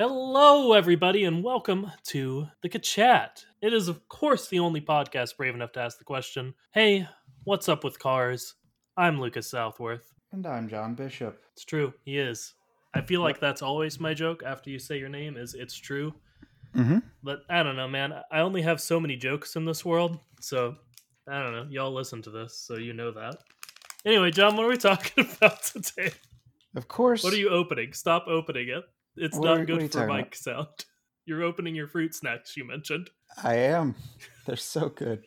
Hello, everybody, and welcome to the K-Chat. It is, of course, the only podcast brave enough to ask the question, hey, what's up with cars? I'm Lucas Southworth. And I'm John Bishop. It's true, he is. I feel like that's always my joke after you say your name, is it's true. Mm-hmm. But I don't know, man. I only have so many jokes in this world, so I don't know. Y'all listen to this, so you know that. Anyway, John, what are we talking about today? Of course. What are you opening? Stop opening it. It's not good for mic sound. You're opening your fruit snacks you mentioned. I am. They're so good.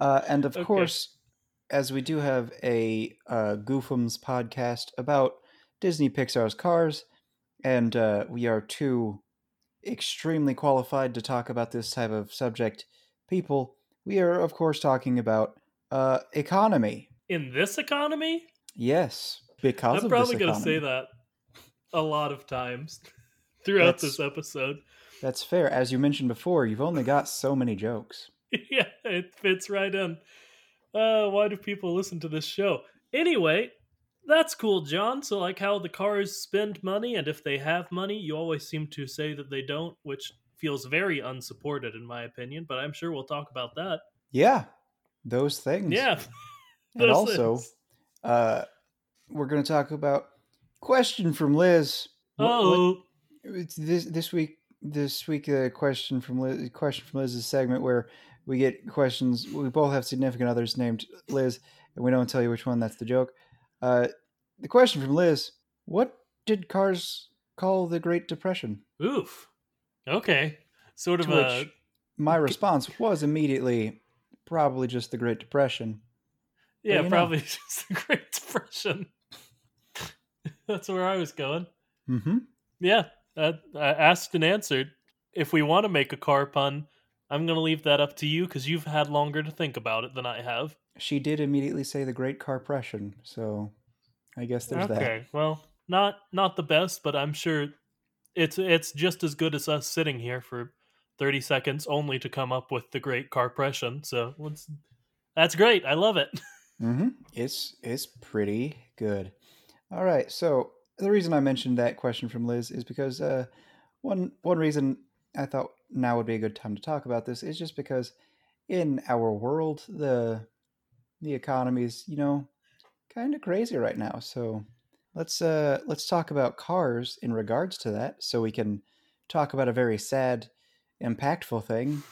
And of course, as we do have a Goofums podcast about Disney Pixar's Cars, and we are two extremely qualified to talk about this type of subject people, we are, of course, talking about economy. In this economy? Yes, because I'm probably going to say that a lot of times throughout this episode. That's fair. As you mentioned before, you've only got so many jokes. Yeah, it fits right in. Why do people listen to this show? Anyway, that's cool, John. So like how the cars spend money, and if they have money, you always seem to say that they don't, which feels very unsupported in my opinion, but I'm sure we'll talk about that. Yeah, those things. Yeah. And also, we're going to talk about question from Liz. This week the question from Liz is a segment where we get questions. We both have significant others named Liz, and we don't tell you which one. That's the joke. The question from Liz: what did cars call the Great Depression? Oof. Okay. Sort of a... My response was immediately probably just the Great Depression. Yeah, probably just the Great Depression. That's where I was going. Mm-hmm. Yeah, I asked and answered. If we want to make a car pun, I'm going to leave that up to you because you've had longer to think about it than I have. She did immediately say the Great Carpression, so I guess there's that. Okay, well, not the best, but I'm sure it's just as good as us sitting here for 30 seconds only to come up with the Great Carpression. So that's great. I love it. Mm-hmm. It's pretty good. All right, so the reason I mentioned that question from Liz is because one reason I thought now would be a good time to talk about this is just because in our world, the economy is, kind of crazy right now. So let's talk about cars in regards to that so we can talk about a very sad, impactful thing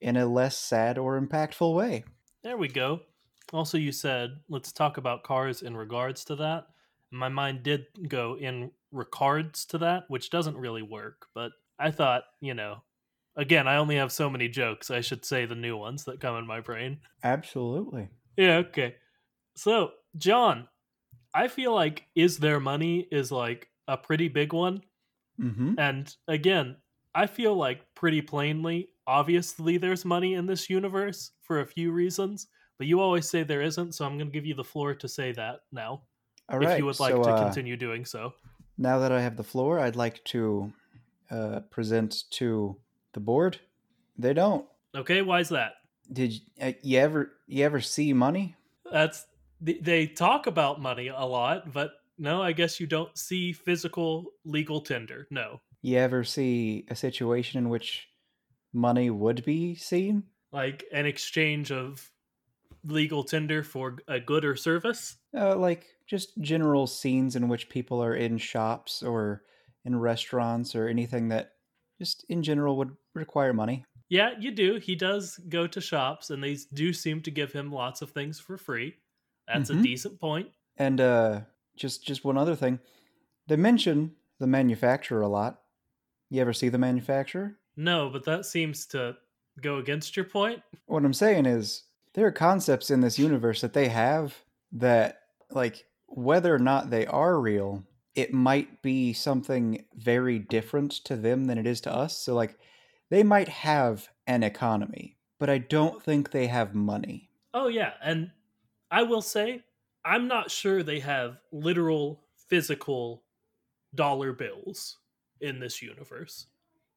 in a less sad or impactful way. There we go. Also, you said, let's talk about cars in regards to that. My mind did go in regards to that, which doesn't really work, but I thought, again, I only have so many jokes. I should say the new ones that come in my brain. Absolutely. Yeah, okay. So, John, I feel like is there money is like a pretty big one. Mm-hmm. And again, I feel like pretty plainly, obviously there's money in this universe for a few reasons, but you always say there isn't, so I'm going to give you the floor to say that now. All right, if you would like to continue doing so. Now that I have the floor, I'd like to present to the board. They don't. Okay, why is that? Did you ever see money? That's they talk about money a lot, but no, I guess you don't see physical legal tender. No. You ever see a situation in which money would be seen? Like an exchange of legal tender for a good or service? Like just general scenes in which people are in shops or in restaurants or anything that just in general would require money. Yeah, you do. He does go to shops and they do seem to give him lots of things for free. That's a decent point. And just one other thing. They mention the manufacturer a lot. You ever see the manufacturer? No, but that seems to go against your point. What I'm saying is there are concepts in this universe that they have that, like, whether or not they are real, it might be something very different to them than it is to us. So, like, they might have an economy, but I don't think they have money. Oh, yeah. And I will say, I'm not sure they have literal, physical dollar bills in this universe.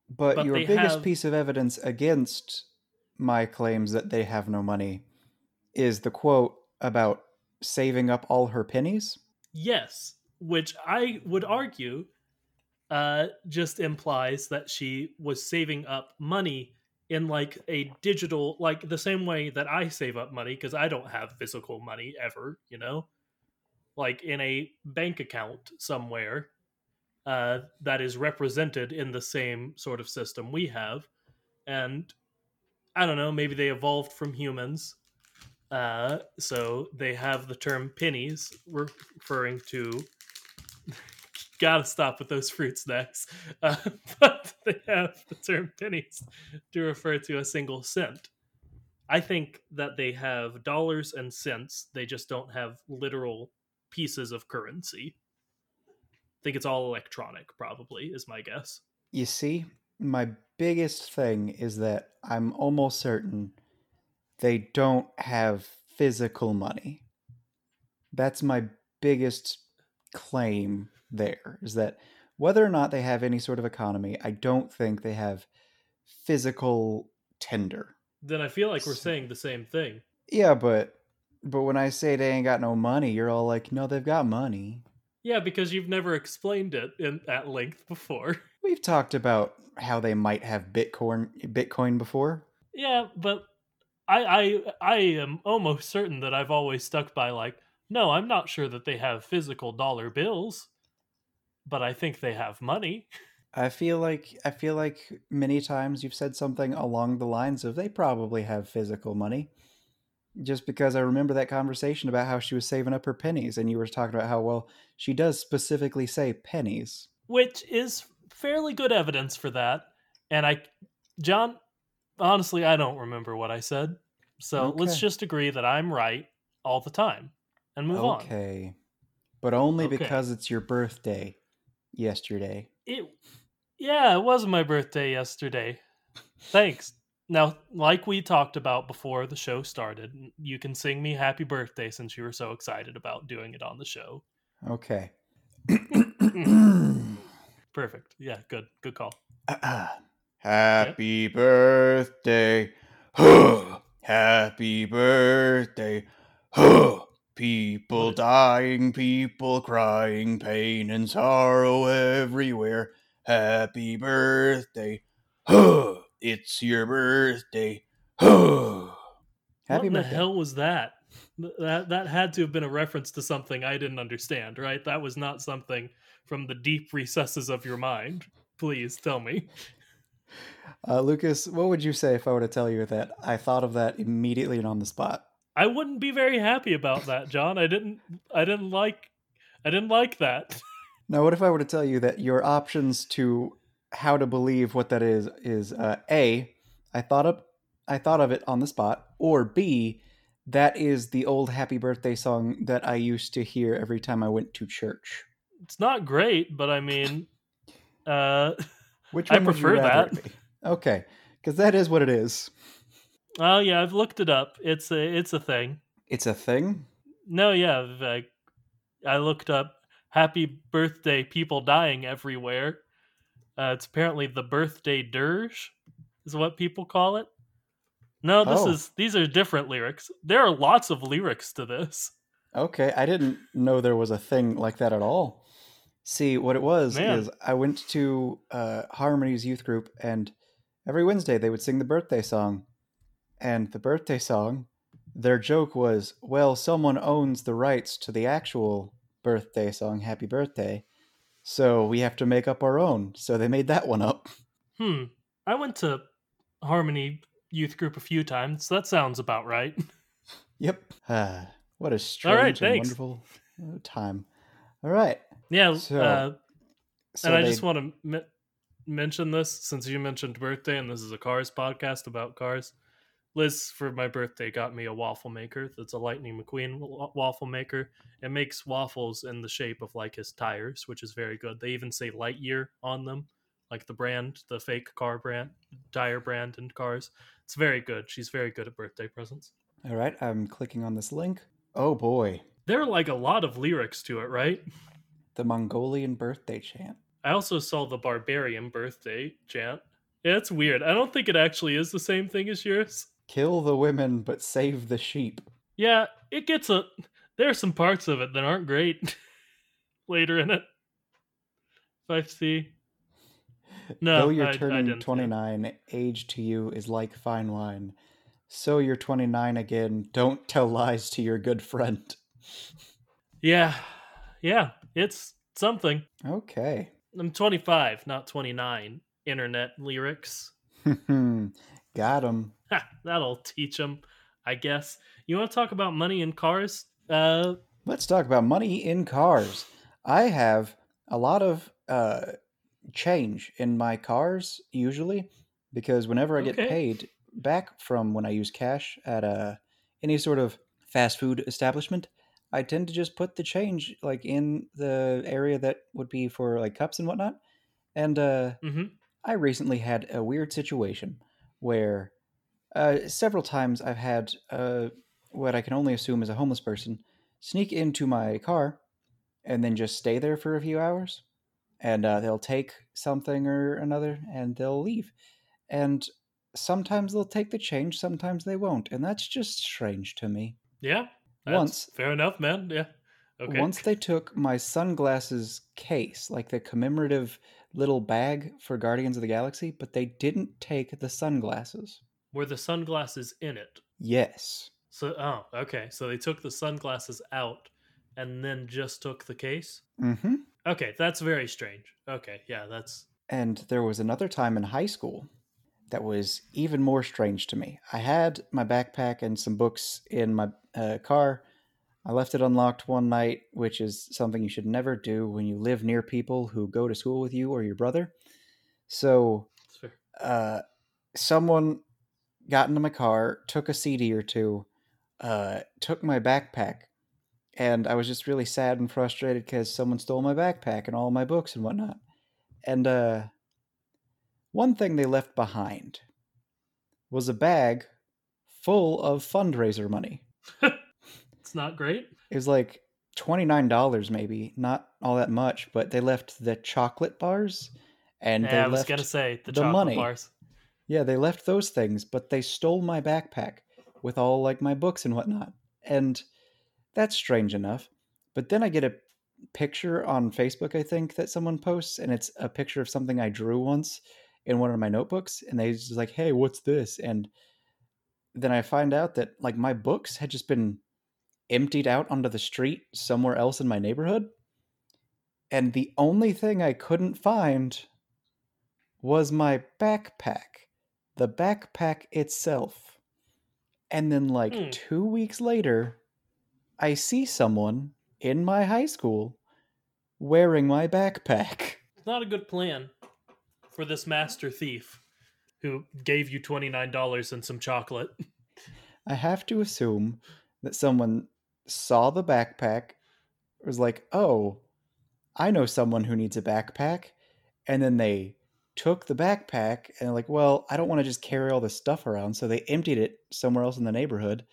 But your biggest piece of evidence against my claims that they have no money is the quote about saving up all her pennies. Yes, which I would argue just implies that she was saving up money in like a digital, like the same way that I save up money, because I don't have physical money ever, you know, like in a bank account somewhere. That is represented in the same sort of system we have. And I don't know, maybe they evolved from humans. So they have the term pennies referring to... Gotta stop with those fruit snacks. But they have the term pennies to refer to a single cent. I think that they have dollars and cents. They just don't have literal pieces of currency. I think it's all electronic, probably, is my guess. You see, my biggest thing is that I'm almost certain they don't have physical money. That's my biggest claim there, is that whether or not they have any sort of economy, I don't think they have physical tender. Then I feel like we're saying the same thing. Yeah, but when I say they ain't got no money, you're all like, no, they've got money. Yeah, because you've never explained it at length before. We've talked about how they might have Bitcoin before. Yeah, but I am almost certain that I've always stuck by like, no, I'm not sure that they have physical dollar bills, but I think they have money. I feel like many times you've said something along the lines of they probably have physical money. Just because I remember that conversation about how she was saving up her pennies, and you were talking about how, well, she does specifically say pennies. Which is fairly good evidence for that. And John, honestly, I don't remember what I said. So Let's just agree that I'm right all the time and move on. Okay. But only because it's your birthday yesterday. It was my birthday yesterday. Thanks. Now, like we talked about before the show started, you can sing me happy birthday since you were so excited about doing it on the show. Okay. Perfect. Yeah, good. Good call. Happy birthday. Happy birthday. People dying, people crying, pain and sorrow everywhere. Happy birthday. It's your birthday. What in the hell was that? That had to have been a reference to something I didn't understand, right? That was not something from the deep recesses of your mind. Please tell me. Lucas, what would you say if I were to tell you that I thought of that immediately and on the spot? I wouldn't be very happy about that, John. I didn't like that. Now, what if I were to tell you that your options to how to believe what that is A, I thought of it on the spot, or B, that is the old happy birthday song that I used to hear every time I went to church. It's not great, but I mean, which one I prefer that. Okay, because that is what it is. Oh yeah, I've looked it up. It's a thing. It's a thing? No, yeah, I looked up "Happy Birthday, People Dying Everywhere." It's apparently the birthday dirge is what people call it. No, these are different lyrics. There are lots of lyrics to this. Okay, I didn't know there was a thing like that at all. See, what it was is I went to Harmony's youth group, and every Wednesday they would sing the birthday song. And the birthday song, their joke was, well, someone owns the rights to the actual birthday song, Happy Birthday. So we have to make up our own. So they made that one up. I went to Harmony Youth Group a few times. So that sounds about right. Yep. What a strange and wonderful time. All right. Yeah. So I just want to mention this, since you mentioned birthday, and this is a Cars podcast about cars. Liz, for my birthday, got me a waffle maker. That's a Lightning McQueen waffle maker. It makes waffles in the shape of like his tires, which is very good. They even say Lightyear on them, like the brand, the fake car brand, tire brand in Cars. It's very good. She's very good at birthday presents. All right, I'm clicking on this link. Oh boy. There are like a lot of lyrics to it, right? The Mongolian birthday chant. I also saw the barbarian birthday chant. Yeah, it's weird. I don't think it actually is the same thing as yours. Kill the women, but save the sheep. Yeah, it gets a... There are some parts of it that aren't great later in it. 5C. No, though you're turning 29, age to you is like fine wine. So you're 29 again. Don't tell lies to your good friend. Yeah. Yeah, it's something. Okay. I'm 25, not 29. Internet lyrics. Got him. That'll teach him, I guess. You want to talk about money in cars? Let's talk about money in cars. I have a lot of change in my cars, usually, because whenever I get paid back from when I use cash at any sort of fast food establishment, I tend to just put the change like in the area that would be for like cups and whatnot. And I recently had a weird situation where several times I've had what I can only assume is a homeless person sneak into my car and then just stay there for a few hours, and they'll take something or another and they'll leave. And sometimes they'll take the change, sometimes they won't. And that's just strange to me. Yeah. Fair enough, man. Yeah. Okay. Once they took my sunglasses case, like the commemorative little bag for Guardians of the Galaxy, but they didn't take the sunglasses. Were the sunglasses in it? Yes. So they took the sunglasses out and then just took the case? Mm-hmm. Okay, that's very strange. Okay, yeah, that's... And there was another time in high school that was even more strange to me. I had my backpack and some books in my car. I left it unlocked one night, which is something you should never do when you live near people who go to school with you or your brother. So someone got into my car, took a CD or two, took my backpack, and I was just really sad and frustrated because someone stole my backpack and all my books and whatnot. And one thing they left behind was a bag full of fundraiser money. It's not great. It was like $29 maybe, not all that much, but they left the chocolate bars and they left the chocolate money. Bars. Yeah, they left those things, but they stole my backpack with all like my books and whatnot. And that's strange enough. But then I get a picture on Facebook, I think, that someone posts, and it's a picture of something I drew once in one of my notebooks, and they just like, hey, what's this? And then I find out that like my books had just been emptied out onto the street somewhere else in my neighborhood. And the only thing I couldn't find was my backpack, the backpack itself. And then like 2 weeks later, I see someone in my high school wearing my backpack. It's not a good plan for this master thief who gave you $29 and some chocolate. I have to assume that someone saw the backpack, was like, oh, I know someone who needs a backpack. And then they took the backpack and like, well, I don't want to just carry all this stuff around. So they emptied it somewhere else in the neighborhood.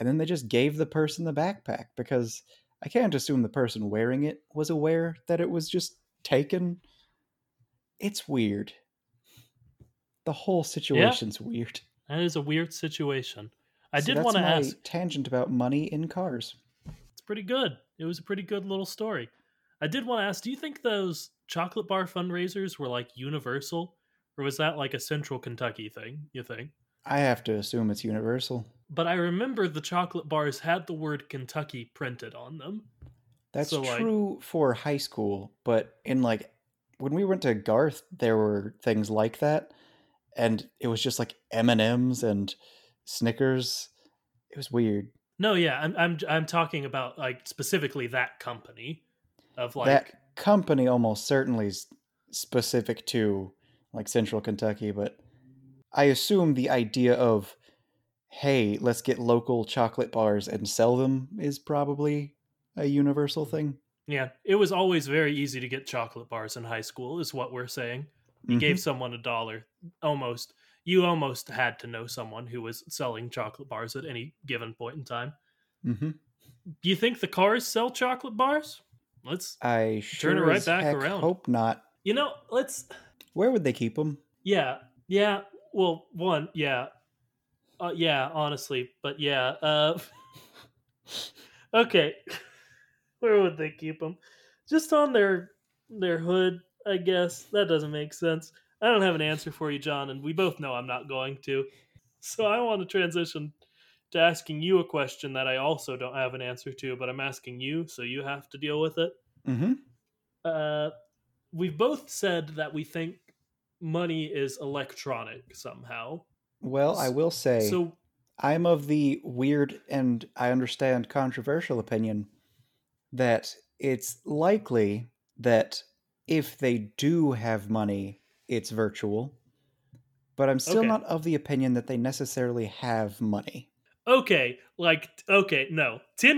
And then they just gave the person the backpack, because I can't assume the person wearing it was aware that it was just taken. It's weird. The whole situation's weird. That is a weird situation. I did want to ask tangent about money in cars. It's pretty good. It was a pretty good little story. I did want to ask, do you think those chocolate bar fundraisers were like universal, or was that like a central Kentucky thing, you think? I have to assume it's universal. But I remember the chocolate bars had the word Kentucky printed on them. That's true for high school, but in like when we went to Garth, there were things like that, and it was just like M&Ms and Snickers. It was weird. No, yeah, I'm talking about like specifically that company of like that company almost certainly is specific to like Central Kentucky, but I assume the idea of hey, let's get local chocolate bars and sell them is probably a universal thing. Yeah, it was always very easy to get chocolate bars in high school, is what we're saying. You mm-hmm. gave someone $1, almost. You almost had to know someone who was selling chocolate bars at any given point in time. Mm-hmm. Do you think the cars sell chocolate bars? Turn it right back around. I hope not. You know, where would they keep them? Yeah. Well, one, yeah. Yeah, honestly, but yeah. Okay. Where would they keep them? Just on their hood, I guess. That doesn't make sense. I don't have an answer for you, John, and we both know I'm not going to. So I want to transition to asking you a question that I also don't have an answer to, but I'm asking you, so you have to deal with it. Mm-hmm. We've both said that we think money is electronic somehow. Well, I will say, I'm of the weird and I understand controversial opinion that it's likely that if they do have money, it's virtual. But I'm still not of the opinion that they necessarily have money. No. 10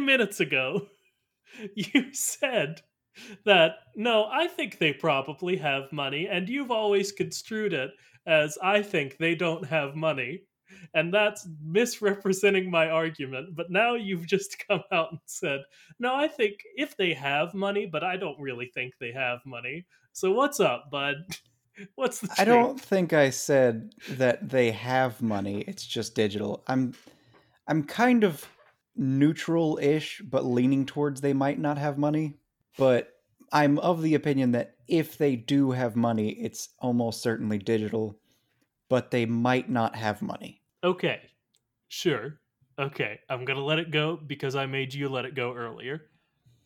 minutes ago, you said that, no, I think they probably have money, and you've always construed it as I think they don't have money, and that's misrepresenting my argument. But now you've just come out and said, no, I think if they have money, but I don't really think they have money. So what's up, bud? What's the truth? I don't think I said that they have money. It's just digital. I'm kind of neutral-ish, but leaning towards they might not have money. But I'm of the opinion that if they do have money, it's almost certainly digital, but they might not have money. Okay, sure. Okay, I'm going to let it go because I made you let it go earlier.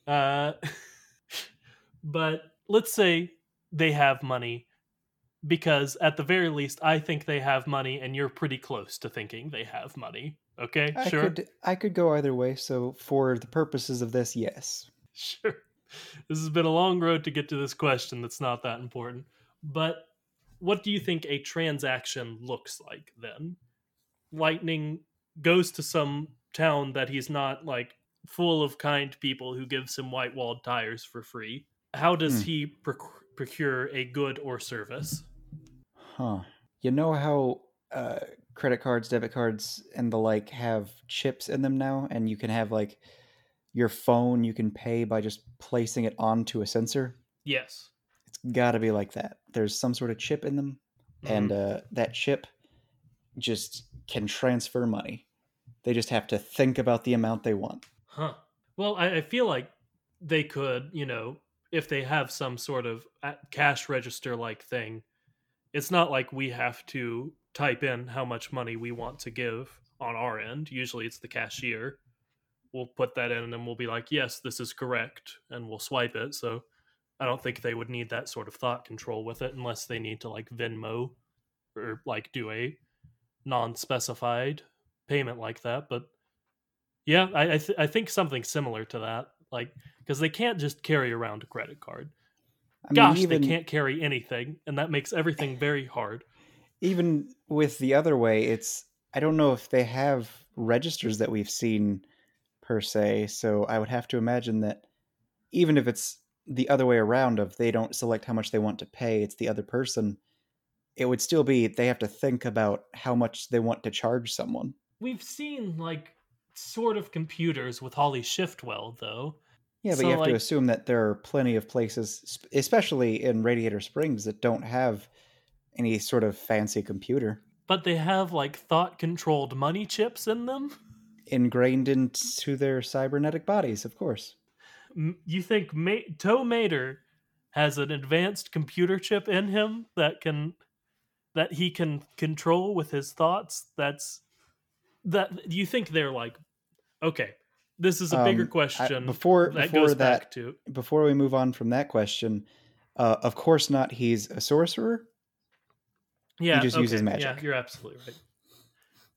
But let's say they have money because at the very least, I think they have money and you're pretty close to thinking they have money. Okay, sure. I could go either way. So for the purposes of this, yes. Sure. This has been a long road to get to this question that's not that important. But what do you think a transaction looks like then? Lightning goes to some town that he's not like full of kind people who gives him white-walled tires for free. How does he procure a good or service? Huh. You know how credit cards, debit cards, and the like have chips in them now? And you can have like your phone, you can pay by just placing it onto a sensor. Yes. It's got to be like that. There's some sort of chip in them, and that chip just can transfer money. They just have to think about the amount they want. Huh. Well, I feel like they could, you know, if they have some sort of cash register-like thing, it's not like we have to type in how much money we want to give on our end. Usually it's the cashier. We'll put that in and then we'll be like, yes, this is correct. And we'll swipe it. So I don't think they would need that sort of thought control with it unless they need to like Venmo or like do a non-specified payment like that. But yeah, I think something similar to that, like, because they can't just carry around a credit card. I mean, they can't carry anything. And that makes everything very hard. Even with the other way, I don't know if they have registers that we've seen per se, so I would have to imagine that even if it's the other way around of they don't select how much they want to pay, it's the other person, it would still be they have to think about how much they want to charge someone. We've seen like sort of computers with Holly Shiftwell though. Yeah, but so, you have to assume that there are plenty of places, especially in Radiator Springs, that don't have any sort of fancy computer. But they have like thought-controlled money chips in them? Ingrained into their cybernetic bodies, of course. You think Mater has an advanced computer chip in him that he can control with his thoughts? You think they're like, okay, this is a bigger question. Before we move on from that question, of course not. He's a sorcerer. Yeah, he just uses magic. Yeah, you're absolutely right.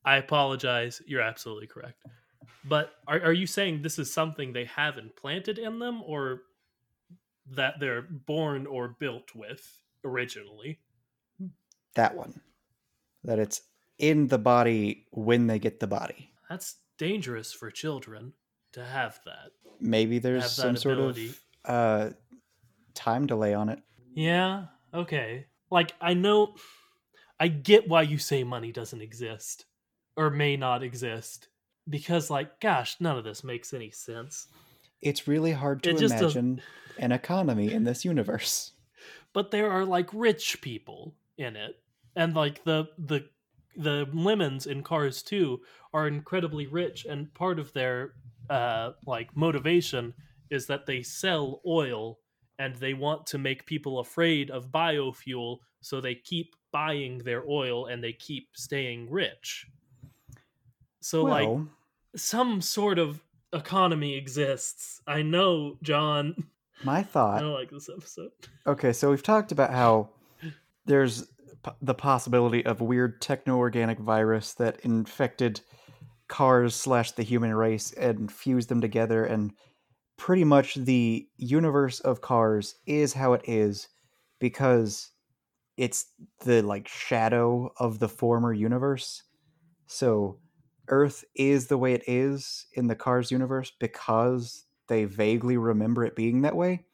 I apologize. You're absolutely correct. But are you saying this is something they have implanted in them, or that they're born or built with originally? That one. That it's in the body when they get the body. That's dangerous for children to have that. Maybe there's some ability. Sort of time delay on it. Yeah, okay. Like, I know... I get why you say money doesn't exist. Or may not exist. Because, like, gosh, none of this makes any sense. It's really hard to imagine an economy in this universe. But there are, like, rich people in it. And, like, the lemons in Cars 2 are incredibly rich. And part of their, like, motivation is that they sell oil. And they want to make people afraid of biofuel. So they keep buying their oil and they keep staying rich. So, well, like, some sort of economy exists. I know, John. My thought. I don't like this episode. Okay, so we've talked about how there's the possibility of weird techno-organic virus that infected cars / the human race and fused them together. And pretty much the universe of Cars is how it is because it's the, like, shadow of the former universe. So... Earth is the way it is in the Cars universe because they vaguely remember it being that way.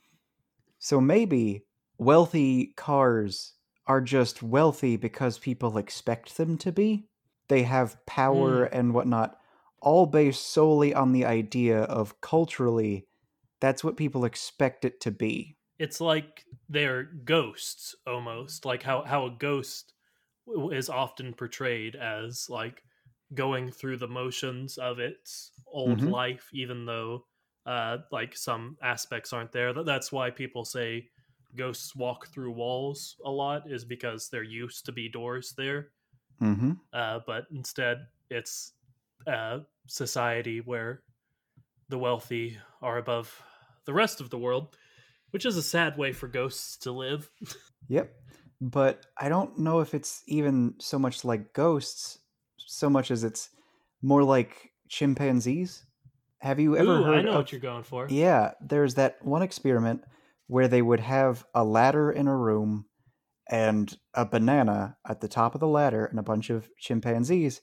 So maybe wealthy cars are just wealthy because people expect them to be. They have power and whatnot, all based solely on the idea of culturally, that's what people expect it to be. It's like they're ghosts almost, like how a ghost is often portrayed as, like, going through the motions of its old life, even though like some aspects aren't there. That's why people say ghosts walk through walls a lot, is because there used to be doors there. But instead it's a society where the wealthy are above the rest of the world, which is a sad way for ghosts to live. Yep. But I don't know if it's even so much like ghosts so much as it's more like chimpanzees. Have you ever heard? I know what you're going for. Yeah, there's that one experiment where they would have a ladder in a room and a banana at the top of the ladder and a bunch of chimpanzees.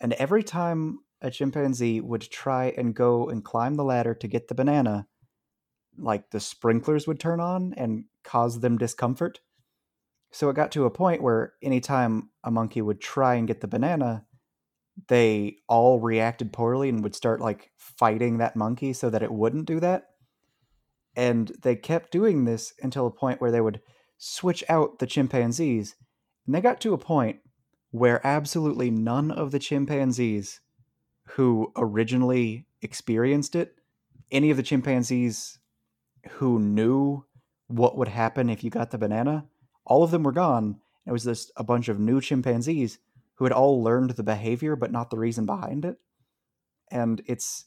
And every time a chimpanzee would try and go and climb the ladder to get the banana, like the sprinklers would turn on and cause them discomfort. So it got to a point where anytime a monkey would try and get the banana, they all reacted poorly and would start, like, fighting that monkey so that it wouldn't do that. And they kept doing this until a point where they would switch out the chimpanzees. And they got to a point where absolutely none of the chimpanzees who originally experienced it, any of the chimpanzees who knew what would happen if you got the banana, all of them were gone. It was just a bunch of new chimpanzees who had all learned the behavior, but not the reason behind it. And it's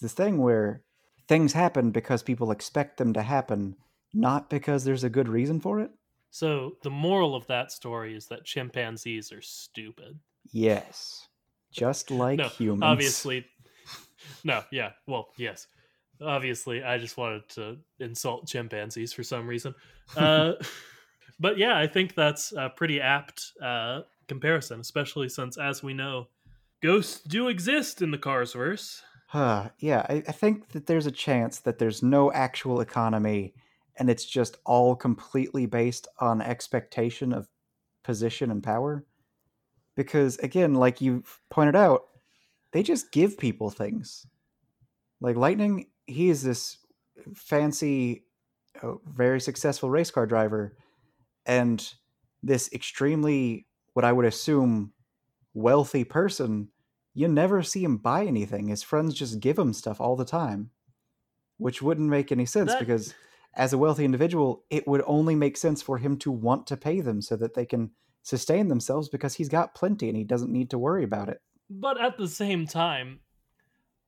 this thing where things happen because people expect them to happen, not because there's a good reason for it. So the moral of that story is that chimpanzees are stupid. Yes. Just like humans. Obviously. No, yeah. Well, yes. Obviously, I just wanted to insult chimpanzees for some reason. But yeah, I think that's a pretty apt comparison, especially since, as we know, ghosts do exist in the Carsverse. Yeah, I think that there's a chance that there's no actual economy, and it's just all completely based on expectation of position and power. Because, again, like you pointed out, they just give people things. Like Lightning, he is this fancy, very successful race car driver. And this extremely, what I would assume, wealthy person, you never see him buy anything. His friends just give him stuff all the time, which wouldn't make any sense because as a wealthy individual, it would only make sense for him to want to pay them so that they can sustain themselves because he's got plenty and he doesn't need to worry about it. But at the same time,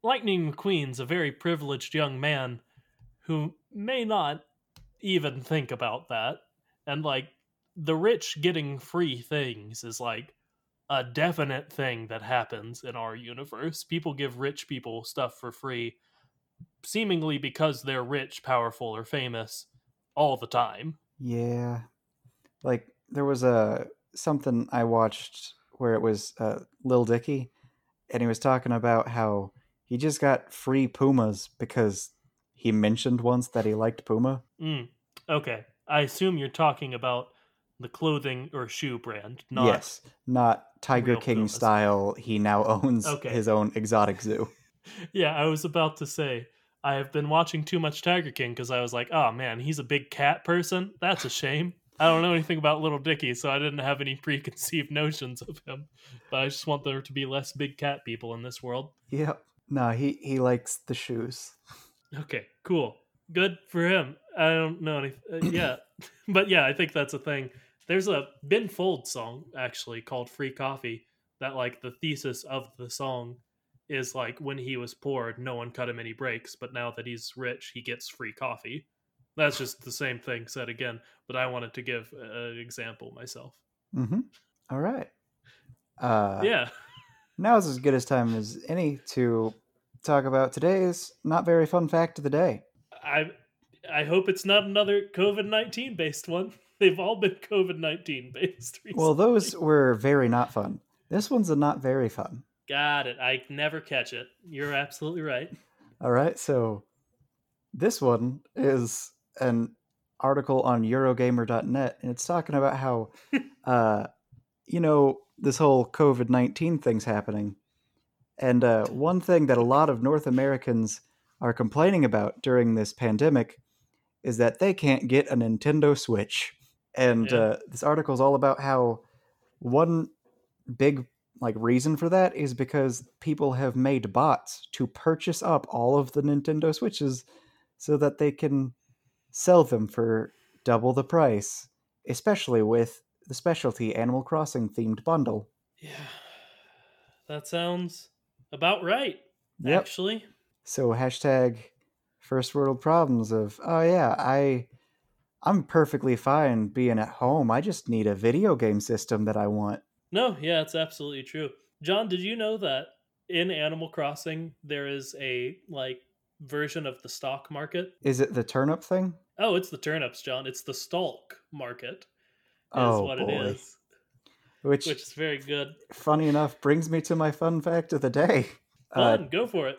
Lightning McQueen's a very privileged young man who may not even think about that. And, like, the rich getting free things is, like, a definite thing that happens in our universe. People give rich people stuff for free, seemingly because they're rich, powerful, or famous all the time. Yeah. Like, there was something I watched where it was Lil Dickie, and he was talking about how he just got free Pumas because he mentioned once that he liked Puma. Okay. I assume you're talking about the clothing or shoe brand, not... Yes, not Tiger King Pumas. Style. He now owns his own exotic zoo. Yeah, I was about to say, I have been watching too much Tiger King because I was like, oh man, he's a big cat person. That's a shame. I don't know anything about Little Dickie, so I didn't have any preconceived notions of him. But I just want there to be less big cat people in this world. Yep. No, he likes the shoes. Okay, cool. Good for him. I don't know anything. Yeah. But yeah, I think that's a thing. There's a Ben Folds song, actually, called Free Coffee, that, like, the thesis of the song is, like, when he was poor, no one cut him any breaks, but now that he's rich, he gets free coffee. That's just the same thing said again, but I wanted to give an example myself. Mm-hmm. All right. Yeah. Now's as good a time as any to talk about today's not very fun fact of the day. I hope it's not another COVID-19 based one. They've all been COVID-19 based recently. Well, those were very not fun. This one's a not very fun. Got it. I never catch it. You're absolutely right. All right. So this one is an article on Eurogamer.net, and it's talking about how, this whole COVID-19 thing's happening. And one thing that a lot of North Americans are complaining about during this pandemic is that they can't get a Nintendo Switch. And this article is all about how one big reason for that is because people have made bots to purchase up all of the Nintendo Switches so that they can sell them for double the price, especially with the specialty Animal Crossing themed bundle. Yeah, that sounds about right, actually. So hashtag first world problems of, I'm perfectly fine being at home. I just need a video game system that I want. No, yeah, it's absolutely true. John, did you know that in Animal Crossing, there is a version of the stock market? Is it the turnip thing? Oh, it's the turnips, John. It's the stalk market it is. Which is very good. Funny enough, brings me to my fun fact of the day. Fun, go for it.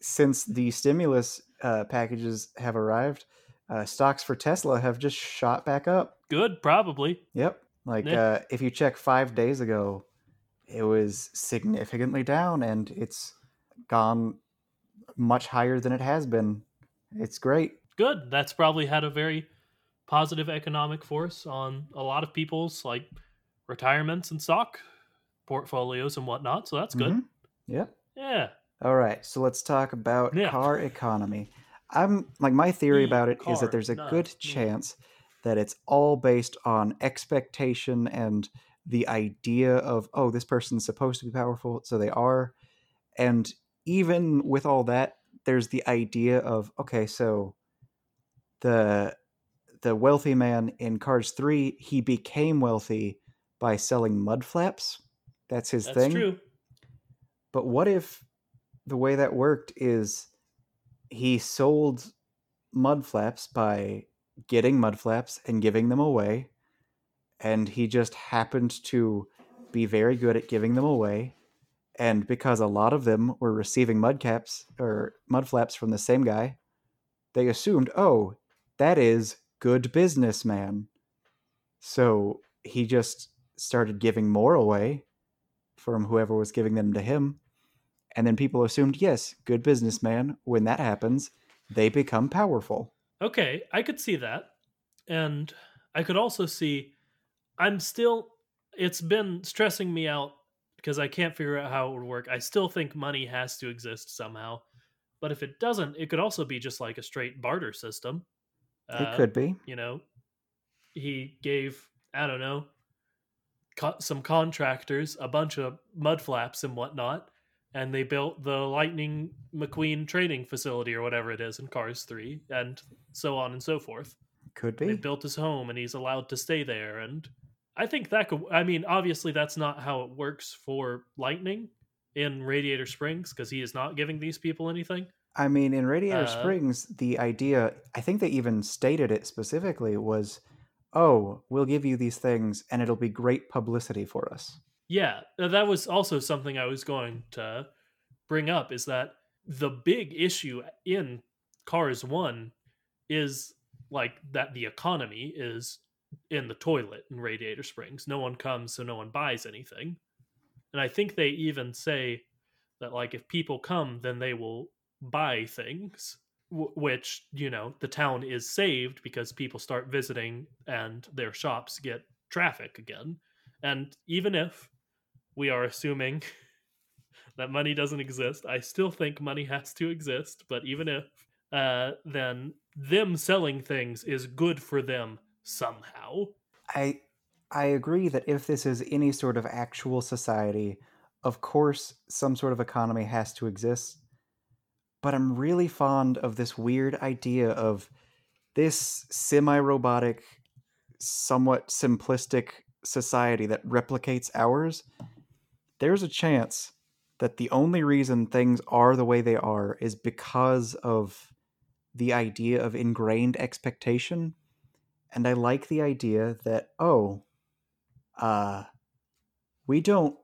Since the stimulus packages have arrived, stocks for Tesla have just shot back up. Good, probably. Yep. If you check 5 days ago, it was significantly down, and it's gone much higher than it has been. It's great. Good. That's probably had a very positive economic force on a lot of people's retirements and stock portfolios and whatnot. So that's good. Mm-hmm. Yep. Yeah. All right. So let's talk about car economy. I'm my theory about it is that there's a good chance that it's all based on expectation and the idea of, oh, this person's supposed to be powerful, so they are. And even with all that, there's the idea of, okay, so the wealthy man in Cars 3, he became wealthy by selling mud flaps. That's his thing. That's true. But what if the way that worked is he sold mud flaps by getting mud flaps and giving them away, and he just happened to be very good at giving them away, and because a lot of them were receiving mud flaps from the same guy, they assumed, oh, that is good businessman, so he just started giving more away from whoever was giving them to him, and then people assumed, yes, good businessman. When that happens, they become powerful. Okay, I could see that. And I could also see, it's been stressing me out because I can't figure out how it would work. I still think money has to exist somehow. But if it doesn't, it could also be just like a straight barter system. It could be. He gave, I don't know, some contractors a bunch of mud flaps and whatnot, and they built the Lightning McQueen training facility or whatever it is in Cars 3, and so on and so forth. Could be. They built his home, and he's allowed to stay there, and I think that could, I mean, obviously that's not how it works for Lightning in Radiator Springs, because he is not giving these people anything. I mean, in Radiator Springs, the idea, I think they even stated it specifically, was, oh, we'll give you these things and it'll be great publicity for us. Yeah, that was also something I was going to bring up, is that the big issue in Cars 1 is like that the economy is in the toilet in Radiator Springs. No one comes, so no one buys anything. And I think they even say that, like, if people come, then they will buy things, which, you know, the town is saved because people start visiting and their shops get traffic again. And even if we are assuming that money doesn't exist, I still think money has to exist, but even if, then them selling things is good for them somehow. I agree that if this is any sort of actual society, of course some sort of economy has to exist. But I'm really fond of this weird idea of this semi-robotic, somewhat simplistic society that replicates ours. There's a chance that the only reason things are the way they are is because of the idea of ingrained expectation. And I like the idea that, we don't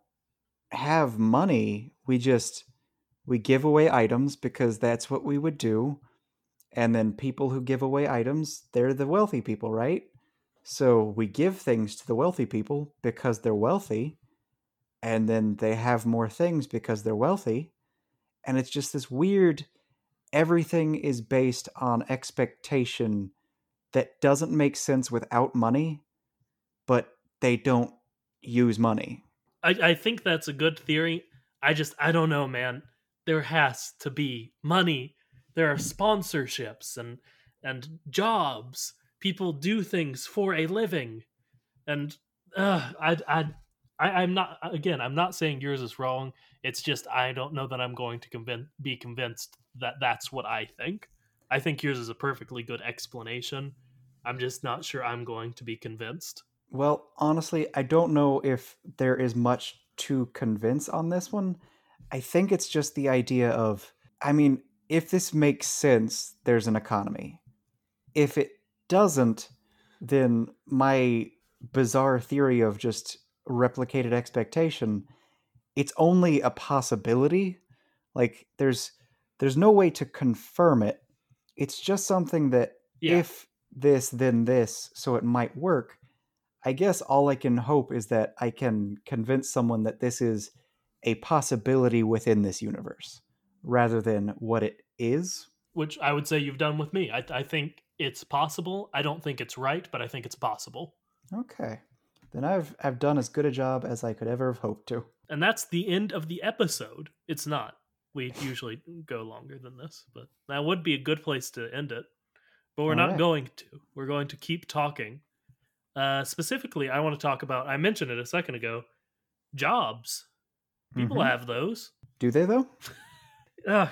have money. We give away items because that's what we would do. And then people who give away items, they're the wealthy people, right? So we give things to the wealthy people because they're wealthy. And then they have more things because they're wealthy. And it's just this weird, everything is based on expectation that doesn't make sense without money, but they don't use money. I think that's a good theory. I don't know, man. There has to be money. There are sponsorships and jobs. People do things for a living. And I'm not saying yours is wrong. It's just, I don't know that I'm going to be convinced that that's what I think. I think yours is a perfectly good explanation. I'm just not sure I'm going to be convinced. Well, honestly, I don't know if there is much to convince on this one. I think it's just the idea of, I mean, if this makes sense, there's an economy. If it doesn't, then my bizarre theory of just replicated expectation, it's only a possibility. Like, there's no way to confirm it. It's just something that, yeah, if this, then this, so it might work. I guess all I can hope is that I can convince someone that this is a possibility within this universe rather than what it is. Which I would say you've done with me. I think it's possible. I don't think it's right, but I think it's possible. Okay. Then I've done as good a job as I could ever have hoped to. And that's the end of the episode. It's not. We usually go longer than this, but that would be a good place to end it. But we're not going to. We're going to keep talking. Specifically, I want to talk about, I mentioned it a second ago, jobs. People have those. Do they, though?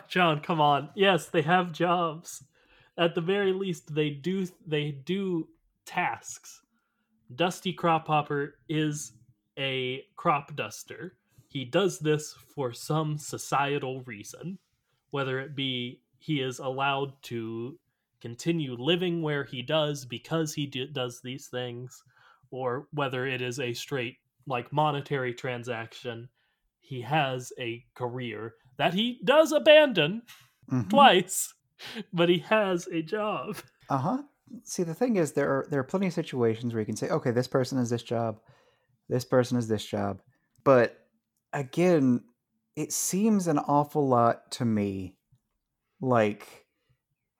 John, come on. Yes, they have jobs. At the very least, they do tasks. Dusty Crophopper is a crop duster. He does this for some societal reason, whether it be he is allowed to continue living where he does because he does these things, or whether it is a straight, like, monetary transaction. He has a career that he does abandon twice, but he has a job. See, the thing is, there are plenty of situations where you can say, okay, this person is this job, this person is this job, but again, it seems an awful lot to me like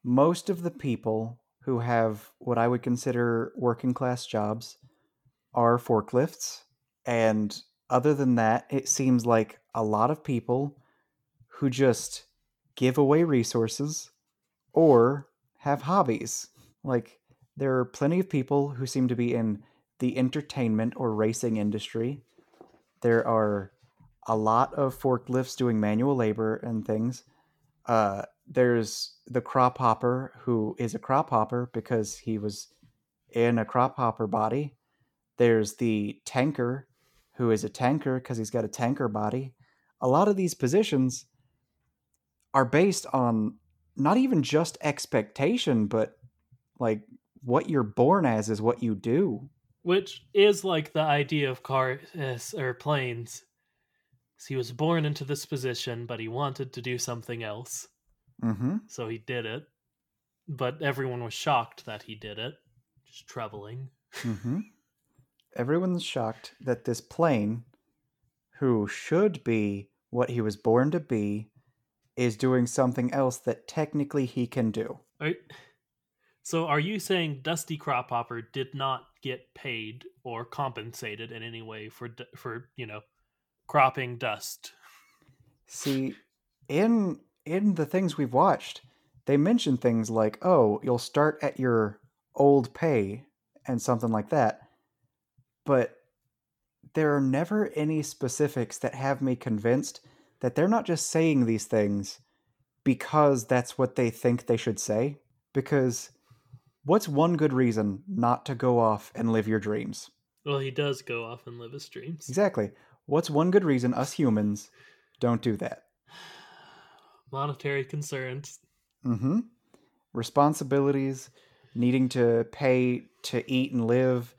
most of the people who have what I would consider working class jobs are forklifts. And other than that, it seems like a lot of people who just give away resources or have hobbies. Like, there are plenty of people who seem to be in the entertainment or racing industry. There are a lot of forklifts doing manual labor and things. There's the crop hopper, who is a crop hopper because he was in a crop hopper body. There's the tanker, who is a tanker because he's got a tanker body. A lot of these positions are based on not even just expectation, but like what you're born as is what you do. Which is like the idea of cars or planes. So he was born into this position, but he wanted to do something else. Mm-hmm. So he did it. But everyone was shocked that he did it. Just troubling. Mm-hmm. Everyone's shocked that this plane, who should be what he was born to be, is doing something else that technically he can do. So are you saying Dusty Crophopper did not get paid or compensated in any way for you know, cropping dust? See, in the things we've watched, they mention things like, oh, you'll start at your old pay and something like that. But there are never any specifics that have me convinced that they're not just saying these things because that's what they think they should say. Because what's one good reason not to go off and live your dreams? Well, he does go off and live his dreams. Exactly. What's one good reason us humans don't do that? Monetary concerns. Mm-hmm. Responsibilities, needing to pay to eat and live,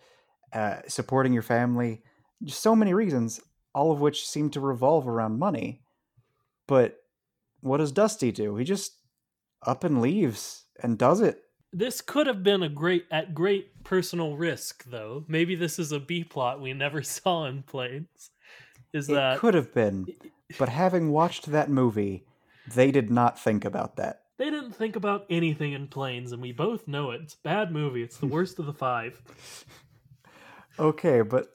supporting your family. Just so many reasons, all of which seem to revolve around money. But what does Dusty do? He just up and leaves and does it. This could have been at great personal risk, though. Maybe this is a B-plot we never saw in Planes. It could have been, but having watched that movie, they did not think about that. They didn't think about anything in Planes, and we both know it. It's a bad movie. It's the worst of the five. Okay, but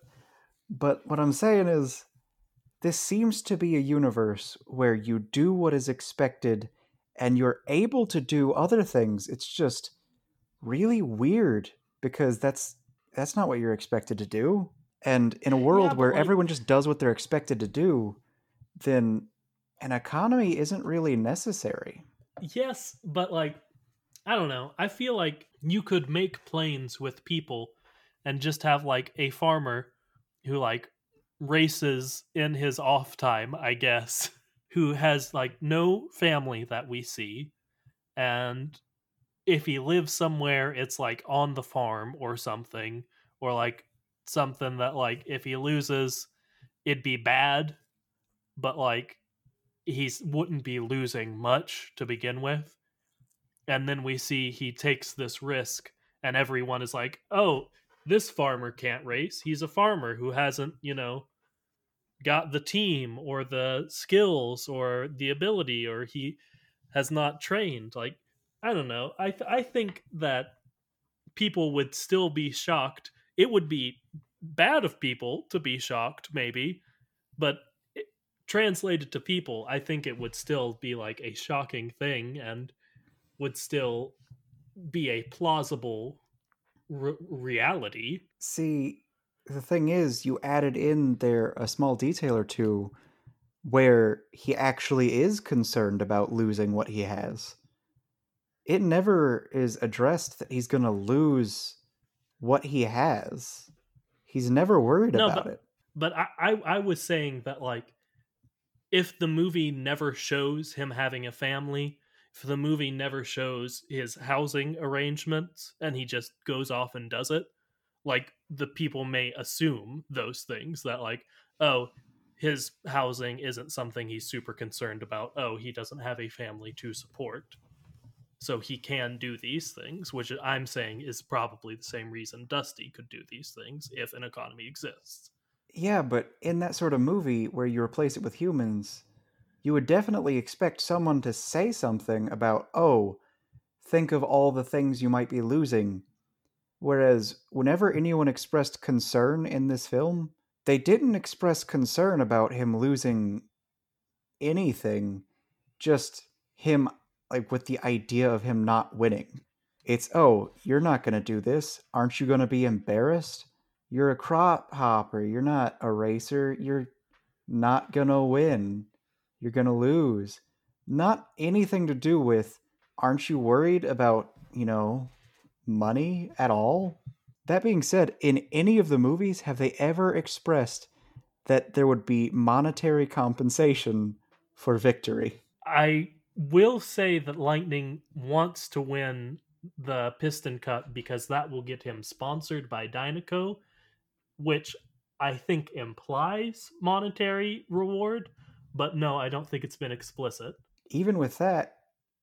what I'm saying is, this seems to be a universe where you do what is expected, and you're able to do other things. It's just really weird because that's not what you're expected to do. And in a world where everyone just does what they're expected to do, then an economy isn't really necessary. Yes, but like, I don't know. I feel like you could make Planes with people and just have like a farmer who like races in his off time, I guess, who has like no family that we see. And if he lives somewhere, it's like on the farm or something, or like something that like if he loses, it'd be bad, but like he wouldn't be losing much to begin with. And then we see he takes this risk and everyone is like, oh, this farmer can't race. He's a farmer who hasn't, you know, got the team or the skills or the ability, or he has not trained. Like, I don't know. I think that people would still be shocked. It would be bad of people to be shocked, maybe, but translated to people, I think it would still be like a shocking thing and would still be a plausible reality. See, the thing is, you added in there a small detail or two where he actually is concerned about losing what he has. It never is addressed that he's going to lose what he has. He's never worried about it. But I was saying that, like, if the movie never shows him having a family, if the movie never shows his housing arrangements, and he just goes off and does it, like, the people may assume those things, that like, oh, his housing isn't something he's super concerned about. Oh, he doesn't have a family to support, so he can do these things, which I'm saying is probably the same reason Dusty could do these things if an economy exists. Yeah, but in that sort of movie where you replace it with humans, you would definitely expect someone to say something about, oh, think of all the things you might be losing. Whereas whenever anyone expressed concern in this film, they didn't express concern about him losing anything, just him, like, with the idea of him not winning. It's, oh, you're not going to do this. Aren't you going to be embarrassed? You're a Crophopper. You're not a racer. You're not going to win. You're going to lose. Not anything to do with, aren't you worried about, you know, money at all? That being said, in any of the movies, have they ever expressed that there would be monetary compensation for victory? I will say that Lightning wants to win the Piston Cup because that will get him sponsored by Dinoco, which I think implies monetary reward, but no, I don't think it's been explicit. Even with that,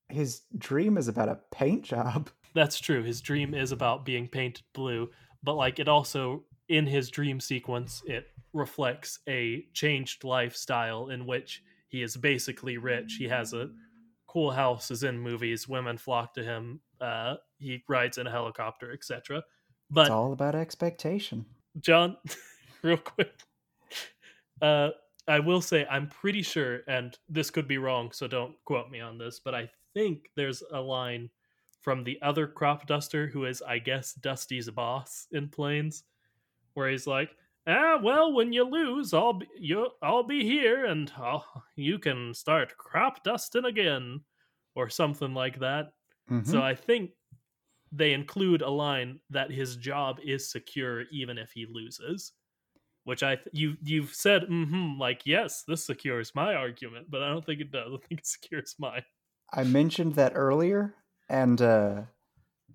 his dream is about a paint job. That's true. His dream is about being painted blue, but like it also, in his dream sequence, it reflects a changed lifestyle in which he is basically rich. He has a cool house, is in movies, women flock to him, he rides in a helicopter, etc. But it's all about expectation. John, real quick, I will say I'm pretty sure, and this could be wrong, so don't quote me on this, but I think there's a line from the other crop duster, who is, I guess, Dusty's boss in Planes, where he's like, "Ah, well, when you lose, I'll be here, and you can start crop dusting again," or something like that. Mm-hmm. So I think they include a line that his job is secure even if he loses, which you've said, like, yes, this secures my argument, but I don't think it does. I think it secures mine. I mentioned that earlier, and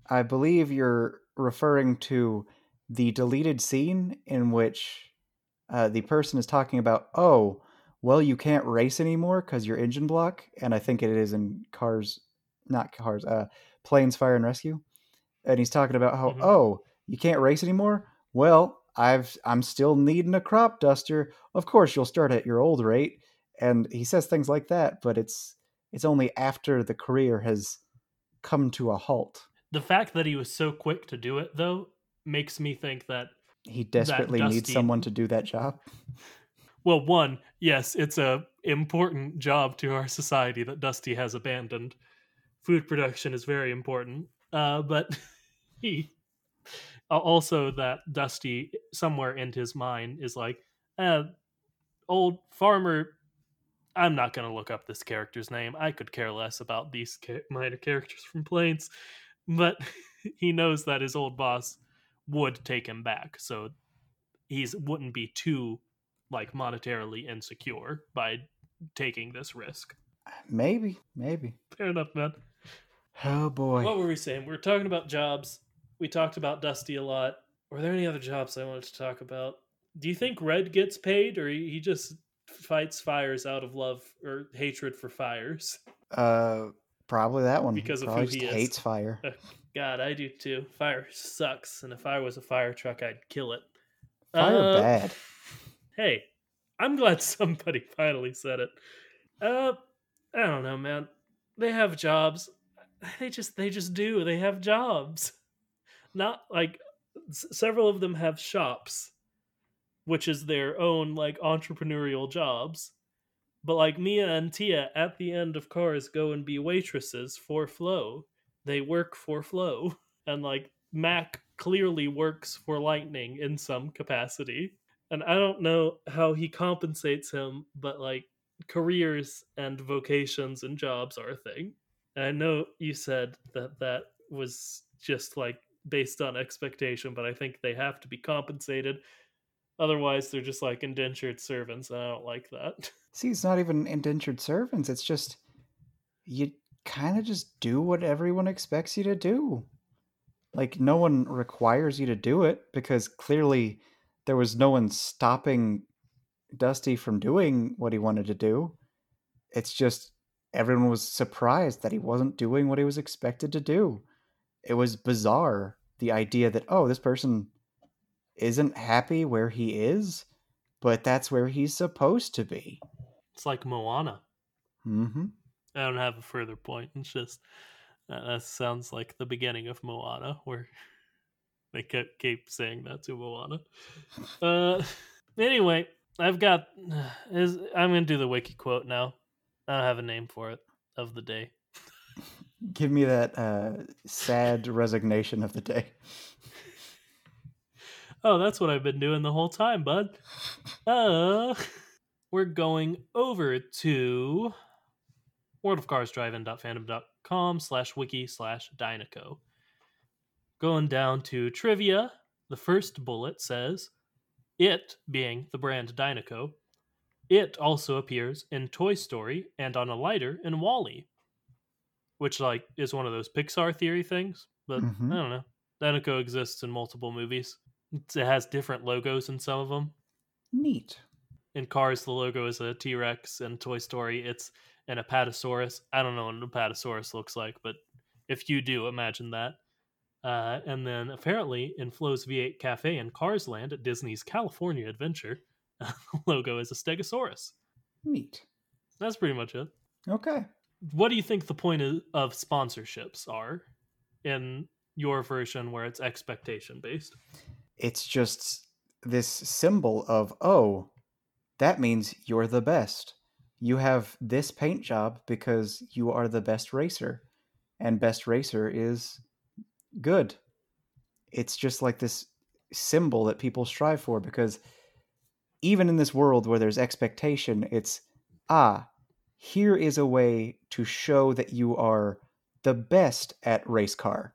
I believe you're referring to the deleted scene in which the person is talking about, oh, well, you can't race anymore because your engine block, and I think it is in Planes, Fire and Rescue. And he's talking about how, oh, you can't race anymore? Well, I'm still needing a crop duster. Of course, you'll start at your old rate. And he says things like that, but it's only after the career has come to a halt. The fact that he was so quick to do it, though, makes me think that he desperately needs someone to do that job. Well, one, yes, it's a important job to our society that Dusty has abandoned. Food production is very important. But he also, that Dusty somewhere in his mind is like, old farmer, I'm not going to look up this character's name. I could care less about these minor characters from Planes. But he knows that his old boss would take him back. So he wouldn't be too like monetarily insecure by taking this risk. Maybe. Fair enough, man. Oh boy. What were we saying? We were talking about jobs. We talked about Dusty a lot. Were there any other jobs I wanted to talk about? Do you think Red gets paid, or he just fights fires out of love or hatred for fires? Probably that one. Because probably of who he is. Hates fire. God, I do too. Fire sucks, and if I was a fire truck, I'd kill it. Fire bad. Hey, I'm glad somebody finally said it. I don't know, man. They have jobs. They just do. They have jobs. Not like several of them have shops, which is their own like entrepreneurial jobs. But like Mia and Tia at the end of Cars go and be waitresses for Flo. They work for Flo. And like Mac clearly works for Lightning in some capacity. And I don't know how he compensates him, but like careers and vocations and jobs are a thing. And I know you said that was just like based on expectation, but I think they have to be compensated. Otherwise, they're just like indentured servants, and I don't like that. See, it's not even indentured servants. It's just you kind of just do what everyone expects you to do. Like, no one requires you to do it because clearly there was no one stopping Dusty from doing what he wanted to do. It's just everyone was surprised that he wasn't doing what he was expected to do. It was bizarre, the idea that, oh, this person isn't happy where he is, but that's where he's supposed to be. It's like Moana. Mm-hmm. I don't have a further point. It's just that sounds like the beginning of Moana, where they keep saying that to Moana. Anyway, I'm going to do the wiki quote now. I don't have a name for it of the day. Give me that sad resignation of the day. Oh, that's what I've been doing the whole time, bud. We're going over to worldofcarsdrivein.fandom.com/wiki/Dinoco. Going down to trivia, The first bullet says, it, being the brand Dinoco, it also appears in Toy Story and on a lighter in Wall-E. Which, like, is one of those Pixar theory things, but I don't know. Dinoco exists in multiple movies. It has different logos in some of them. Neat. In Cars, the logo is a T-Rex. In Toy Story, it's an Apatosaurus. I don't know what an Apatosaurus looks like, but if you do, imagine that. And then apparently in Flo's V8 Cafe in Cars Land at Disney's California Adventure, the logo is a Stegosaurus. Neat. That's pretty much it. Okay. What do you think the point of sponsorships are in your version where it's expectation based? It's just this symbol of, oh, that means you're the best. You have this paint job because you are the best racer. And best racer is good. It's just like this symbol that people strive for, because even in this world where there's expectation, it's, here is a way to show that you are the best at race car.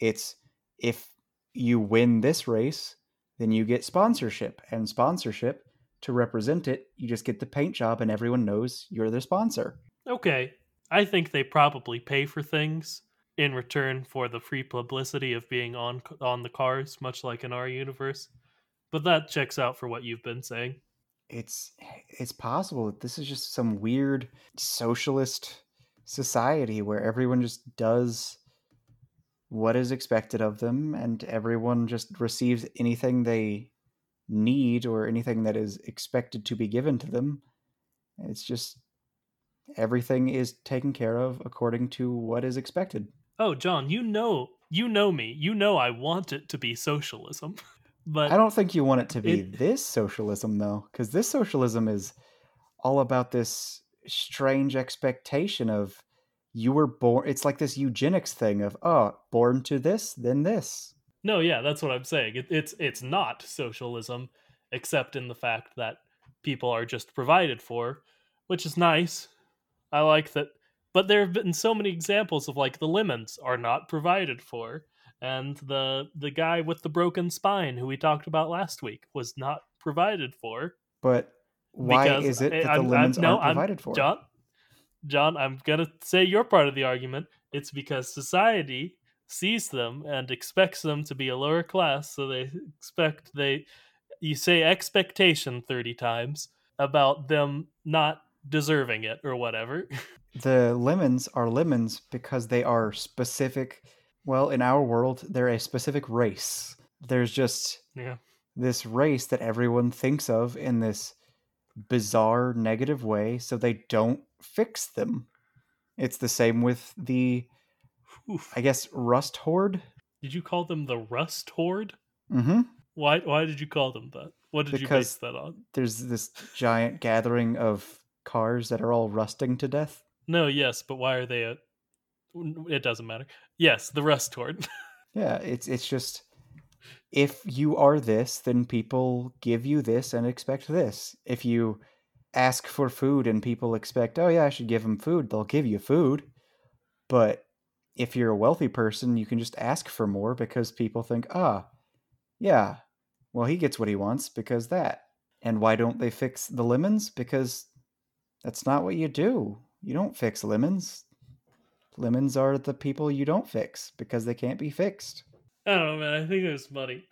It's, if you win this race, then you get sponsorship. And sponsorship, to represent it, you just get the paint job and everyone knows you're their sponsor. Okay. I think they probably pay for things in return for the free publicity of being on the cars, much like in our universe. But that checks out for what you've been saying. It's possible that this is just some weird socialist society where everyone just does what is expected of them and everyone just receives anything they need or anything that is expected to be given to them. It's just everything is taken care of according to what is expected. Oh, John, you know me. You know I want it to be socialism. But I don't think you want it to be this socialism, though, because this socialism is all about this strange expectation of you were born. It's like this eugenics thing of, born to this, then this. No, yeah, that's what I'm saying. It's not socialism, except in the fact that people are just provided for, which is nice. I like that. But there have been so many examples of, like, the lemons are not provided for. And the guy with the broken spine who we talked about last week was not provided for. But why is it that the lemons aren't provided for? John, I'm going to say your part of the argument. It's because society sees them and expects them to be a lower class, so they expect you say expectation 30 times about them not deserving it or whatever. The lemons are lemons because they are specific. Well, in our world, they're a specific race. There's just this race that everyone thinks of in this bizarre, negative way, so they don't fix them. It's the same with the, I guess, Rust Horde. Did you call them the Rust Horde? Mm-hmm. Why did you call them that? What did you base that on? There's this giant gathering of cars that are all rusting to death. No, yes, but why are they... It doesn't matter. Yes, the Rust Horde. Yeah, it's just, if you are this, then people give you this and expect this. If you ask for food and people expect, I should give them food, they'll give you food. But if you're a wealthy person, you can just ask for more because people think, he gets what he wants because that. And why don't they fix the lemons? Because that's not what you do. You don't fix lemons. Lemons are the people you don't fix because they can't be fixed. I don't know, man. I think it was money.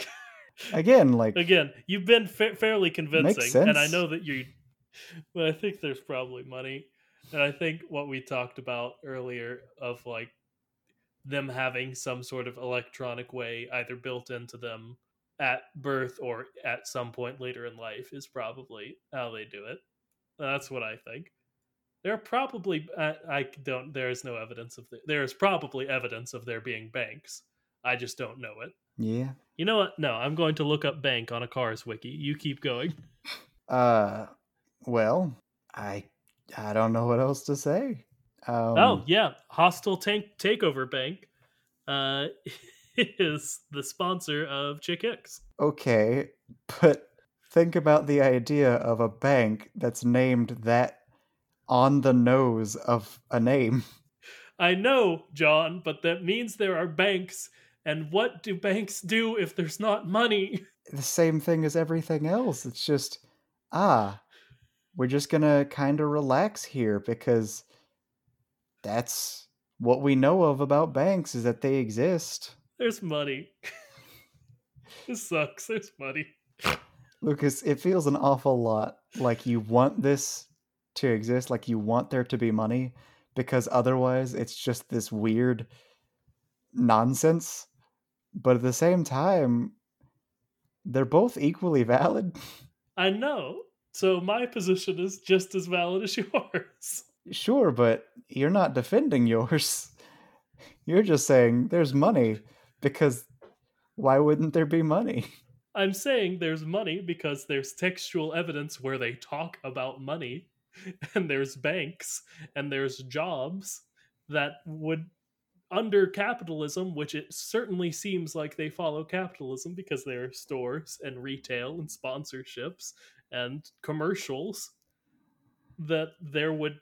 Again, you've been fairly convincing. Makes sense. And I know that but I think there's probably money. And I think what we talked about earlier of, like, them having some sort of electronic way either built into them at birth or at some point later in life is probably how they do it. That's what I think. There are probably, there is no evidence of, there is probably evidence of there being banks. I just don't know it. Yeah. You know what? No, I'm going to look up bank on a Cars wiki. You keep going. Well, I don't know what else to say. Hostile Takeover Bank is the sponsor of Chick Hicks. Okay, but think about the idea of a bank that's named that on the nose of a name. I know, John, but that means there are banks And what do banks do if there's not money? The same thing as everything else. It's just, we're just going to kind of relax here because that's what we know of about banks, is that they exist. There's money. This sucks. There's money. Lucas, it feels an awful lot like you want this to exist, like you want there to be money, because otherwise it's just this weird nonsense. But at the same time, they're both equally valid. I know. So my position is just as valid as yours. Sure, but you're not defending yours. You're just saying there's money because why wouldn't there be money? I'm saying there's money because there's textual evidence where they talk about money, and there's banks, and there's jobs that would, under capitalism, which it certainly seems like they follow capitalism because there are stores and retail and sponsorships and commercials, that there would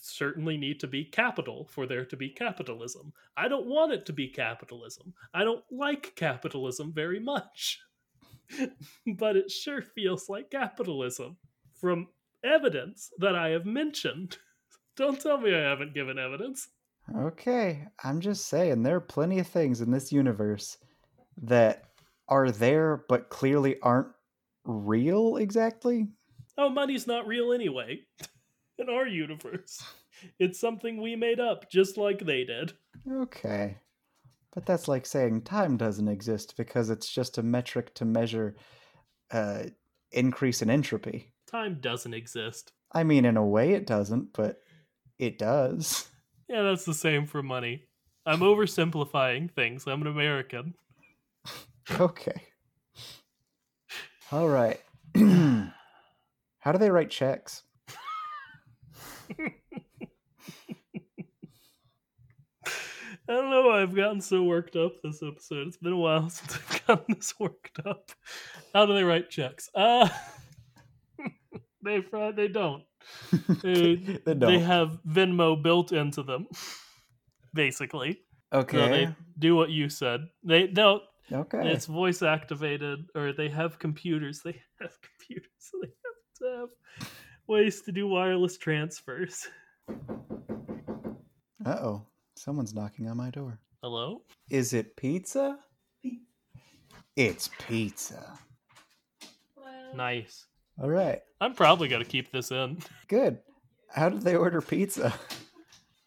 certainly need to be capital for there to be capitalism. I don't want it to be capitalism. I don't like capitalism very much. But it sure feels like capitalism from evidence that I have mentioned. Don't tell me I haven't given evidence. Okay, I'm just saying there are plenty of things in this universe that are there but clearly aren't real exactly. Oh, money's not real anyway. In our universe, it's something we made up just like they did. Okay. But that's like saying time doesn't exist because it's just a metric to measure increase in entropy. Time doesn't exist. I mean, in a way it doesn't, but it does. Yeah, that's the same for money. I'm oversimplifying things. I'm an American. Okay. All right. How do they write checks? I don't know why I've gotten so worked up this episode. It's been a while since I've gotten this worked up. How do they write checks? They don't. They don't. They have Venmo built into them, basically. Okay. So they do what you said. They don't. Okay. It's voice activated, or they have computers. They have computers, so they have to have ways to do wireless transfers. Uh-oh. Someone's knocking on my door. Hello? Is it pizza? It's pizza. Hello. Nice. All right. I'm probably going to keep this in. Good. How did they order pizza?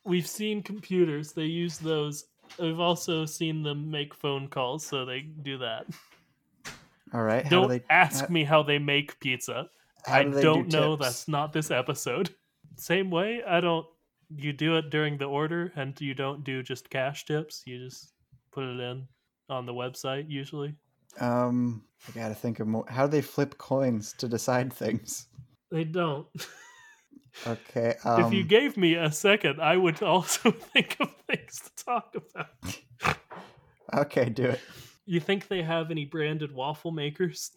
We've seen computers. They use those. We've also seen them make phone calls, so they do that. All right. How don't do they, ask me how they make pizza. I don't know. Tips? That's not this episode. Same way, I don't. You do it during the order, and you don't do just cash tips. You just put it in on the website, usually. I gotta think of more. How do they flip coins to decide things? They don't. Okay. If you gave me a second, I would also think of things to talk about. Okay, do it. You think they have any branded waffle makers?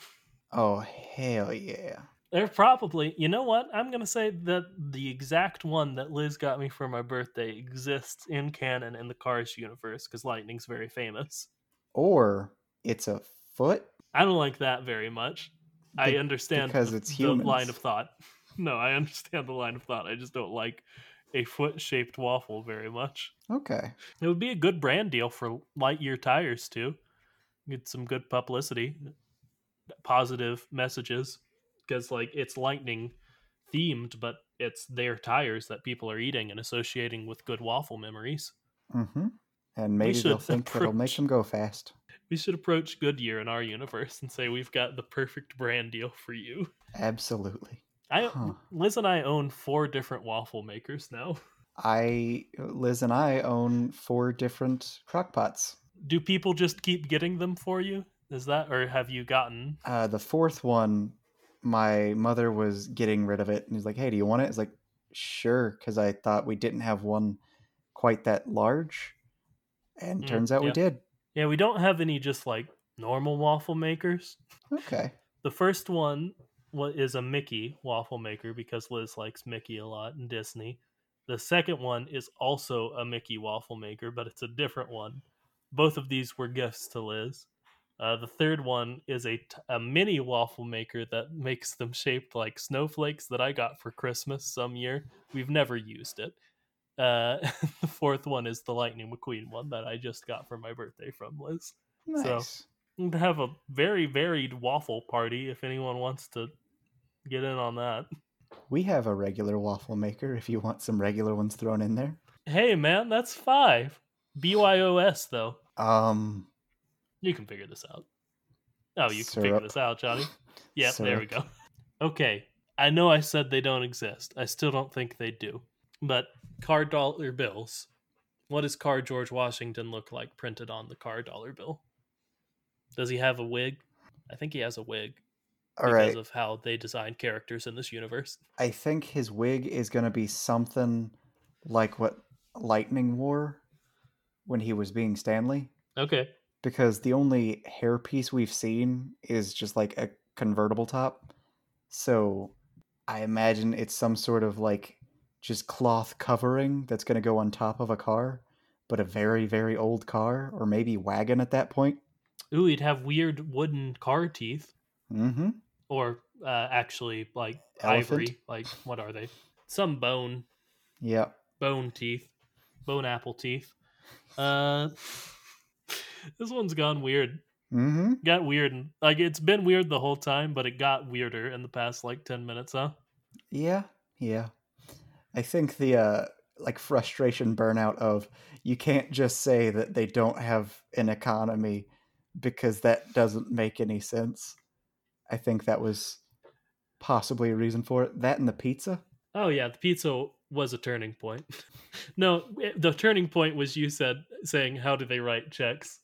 Oh, hell yeah. They're probably, you know what? I'm going to say that the exact one that Liz got me for my birthday exists in canon in the Cars universe because Lightning's very famous. Or it's a foot? I don't like that very much. I understand because it's the line of thought. No, I understand the line of thought. I just don't like a foot-shaped waffle very much. Okay. It would be a good brand deal for Lightyear tires, too. Get some good publicity, positive messages. Because like it's Lightning themed, but it's their tires that people are eating and associating with good waffle memories. Mm-hmm. And maybe they'll think that'll make them go fast. We should approach Goodyear in our universe and say we've got the perfect brand deal for you. Absolutely. Liz and I own 4 different waffle makers now. Liz and I own 4 different crockpots. Do people just keep getting them for you? Is that, or have you gotten the 4th one? My mother was getting rid of it, and he's like, "Hey, do you want it?" It's like, "Sure," because I thought we didn't have one quite that large, and turns out we did. Yeah, we don't have any just like normal waffle makers. Okay. The first one is a Mickey waffle maker because Liz likes Mickey a lot in Disney. The second one is also a Mickey waffle maker, but it's a different one. both of these were gifts to Liz. The third one is a mini waffle maker that makes them shaped like snowflakes that I got for Christmas some year. We've never used it. The fourth one is the Lightning McQueen one that I just got for my birthday from Liz. Nice. So to have a very varied waffle party if anyone wants to get in on that. We have a regular waffle maker if you want some regular ones thrown in there. Hey man, that's 5. BYOS though. You can figure this out. Oh, you syrup. Can figure this out, Johnny. Yep, syrup. There we go. Okay, I know I said they don't exist. I still don't think they do. But car dollar bills. What does car George Washington look like printed on the car dollar bill? Does he have a wig? I think he has a wig. All because right. Because of how they design characters in this universe. I think his wig is going to be something like what Lightning wore when he was being Stanley. Okay. Because the only hairpiece we've seen is just like a convertible top. So I imagine it's some sort of like just cloth covering that's going to go on top of a car, but a very, very old car or maybe wagon at that point. Ooh, he'd have weird wooden car teeth. Mm-hmm. Or actually like elephant. Ivory. Like, what are they? Some bone. Yeah. Bone teeth. Bone apple teeth. This one's gone weird. Mm-hmm. Got weird. Like, it's been weird the whole time, but it got weirder in the past, like, 10 minutes, huh? Yeah. I think the, frustration burnout of you can't just say that they don't have an economy because that doesn't make any sense. I think that was possibly a reason for it. That and the pizza. Oh, yeah, the pizza was a turning point. No, the turning point was you saying, how do they write checks?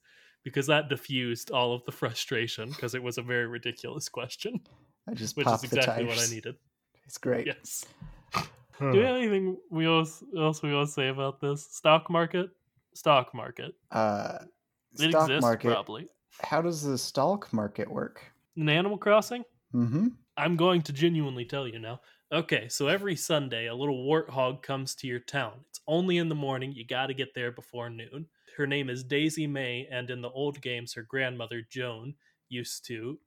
Because that diffused all of the frustration because it was a very ridiculous question. I just popped the tires. Which is exactly what I needed. It's great. Yes. Do we have anything we always say about this? Stock market. It stock exists, market. Probably. How does the stock market work? In Animal Crossing? Mm-hmm. I'm going to genuinely tell you now. Okay, so every Sunday, a little warthog comes to your town. It's only in the morning. You got to get there before noon. Her name is Daisy May, and in the old games, her grandmother, Joan, used to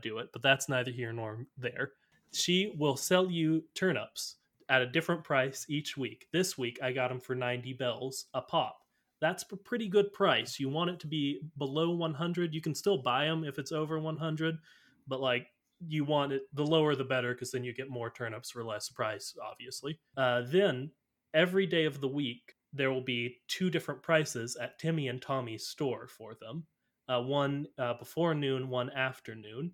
do it, but that's neither here nor there. She will sell you turnips at a different price each week. This week, I got them for 90 bells a pop. That's a pretty good price. You want it to be below 100. You can still buy them if it's over 100, but like, you want it, the lower the better, because then you get more turnips for less price, obviously. Then every day of the week, there will be 2 different prices at Timmy and Tommy's store for them. One before noon, one after noon.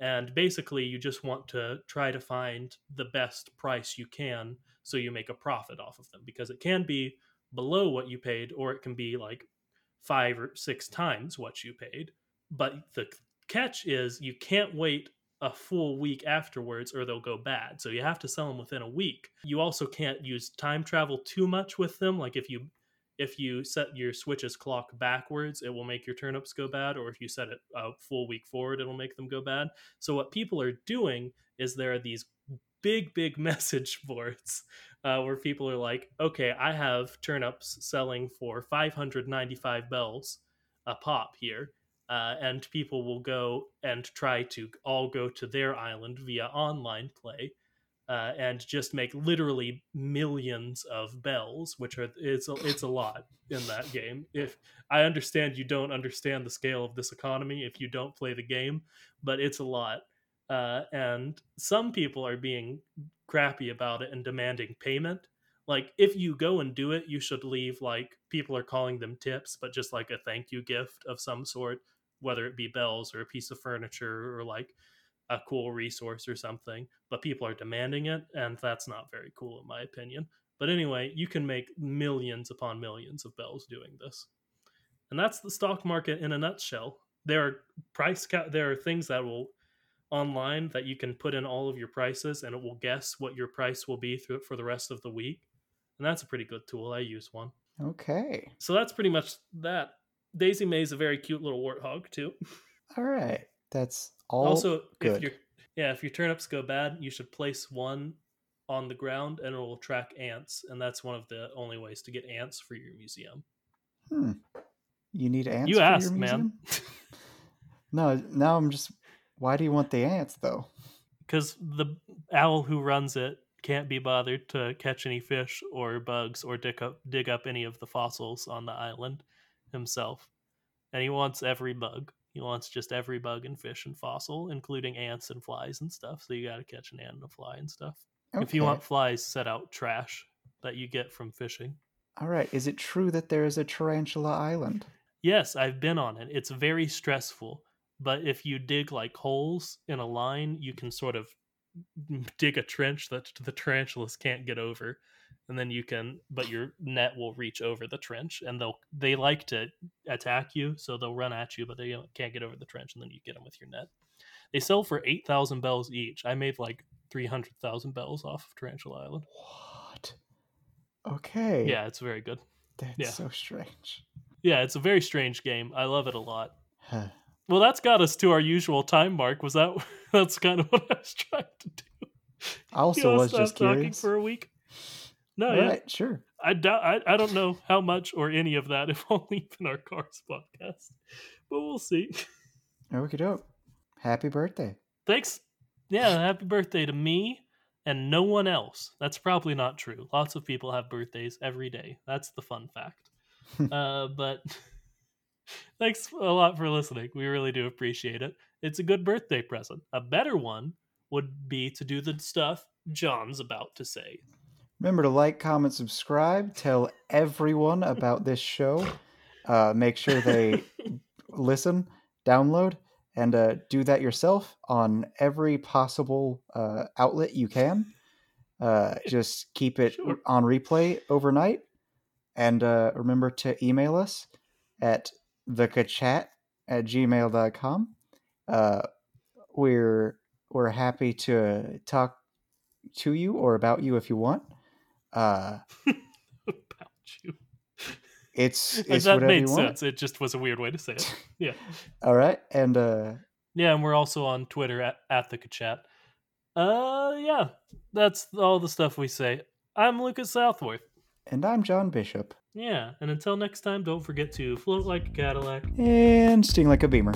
And basically, you just want to try to find the best price you can so you make a profit off of them, because it can be below what you paid, or it can be like 5 or 6 times what you paid. But the catch is you can't wait a full week afterwards or they'll go bad. So you have to sell them within a week. You also can't use time travel too much with them. Like if you set your Switch's clock backwards, it will make your turnips go bad. Or if you set it a full week forward, it'll make them go bad. So what people are doing is there are these big, big message boards where people are like, okay, I have turnips selling for 595 bells a pop here. And people will go and try to all go to their island via online play and just make literally millions of bells, which are it's a lot in that game. If I understand you don't understand the scale of this economy if you don't play the game, but it's a lot. And some people are being crappy about it and demanding payment. Like, if you go and do it, you should leave, like, people are calling them tips, but just like a thank you gift of some sort, whether it be bells or a piece of furniture or like a cool resource or something. But people are demanding it, and that's not very cool in my opinion. But anyway, you can make millions upon millions of bells doing this, and that's the stock market in a nutshell. There are things that will online that you can put in all of your prices, and it will guess what your price will be for the rest of the week, and that's a pretty good tool. I use one. Okay, so that's pretty much that. Daisy May's a very cute little warthog too. All right, that's all. Also, good. If your turnips go bad, you should place one on the ground, and it will track ants, and that's one of the only ways to get ants for your museum. You need ants. You asked, man. No, now I'm just. Why do you want the ants though? Because the owl who runs it can't be bothered to catch any fish or bugs or dig up any of the fossils on the island himself, and he wants every bug. He wants just every bug and fish and fossil, including ants and flies and stuff. So you got to catch an ant and a fly and stuff. Okay. If you want flies, set out trash that you get from fishing. All right. Is it true that there is a tarantula island? Yes, I've been on it. It's very stressful. But if you dig like holes in a line, you can sort of dig a trench that the tarantulas can't get over. And then you can, but your net will reach over the trench, and they like to attack you, so they'll run at you, but they can't get over the trench, and then you get them with your net. They sell for 8,000 bells each. I made like 300,000 bells off of Tarantula Island. What? Okay. Yeah, it's very good. That's so strange. Yeah, it's a very strange game. I love it a lot. Huh. Well, that's got us to our usual time mark. Was that? That's kind of what I was trying to do. I also was just curious. Talking for a week. No, right, yeah, sure. I don't know how much or any of that, if only in our Cars podcast, but we'll see. Okie doke. Happy birthday! Thanks. Yeah, happy birthday to me and no one else. That's probably not true. Lots of people have birthdays every day. That's the fun fact. But thanks a lot for listening. We really do appreciate it. It's a good birthday present. A better one would be to do the stuff John's about to say. Remember to like, comment, subscribe, tell everyone about this show. Make sure they listen, download, and do that yourself on every possible outlet you can. Just keep it on replay overnight. And remember to email us at thekchat@gmail.com. We're happy to talk to you or about you if you want. About you. It's that whatever made you want. Sense. It just was a weird way to say it. Yeah. All right, and yeah, and we're also on Twitter at the K-Chat. Yeah, that's all the stuff we say. I'm Lucas Southworth, and I'm John Bishop. Yeah, and until next time, don't forget to float like a Cadillac and sting like a Beamer.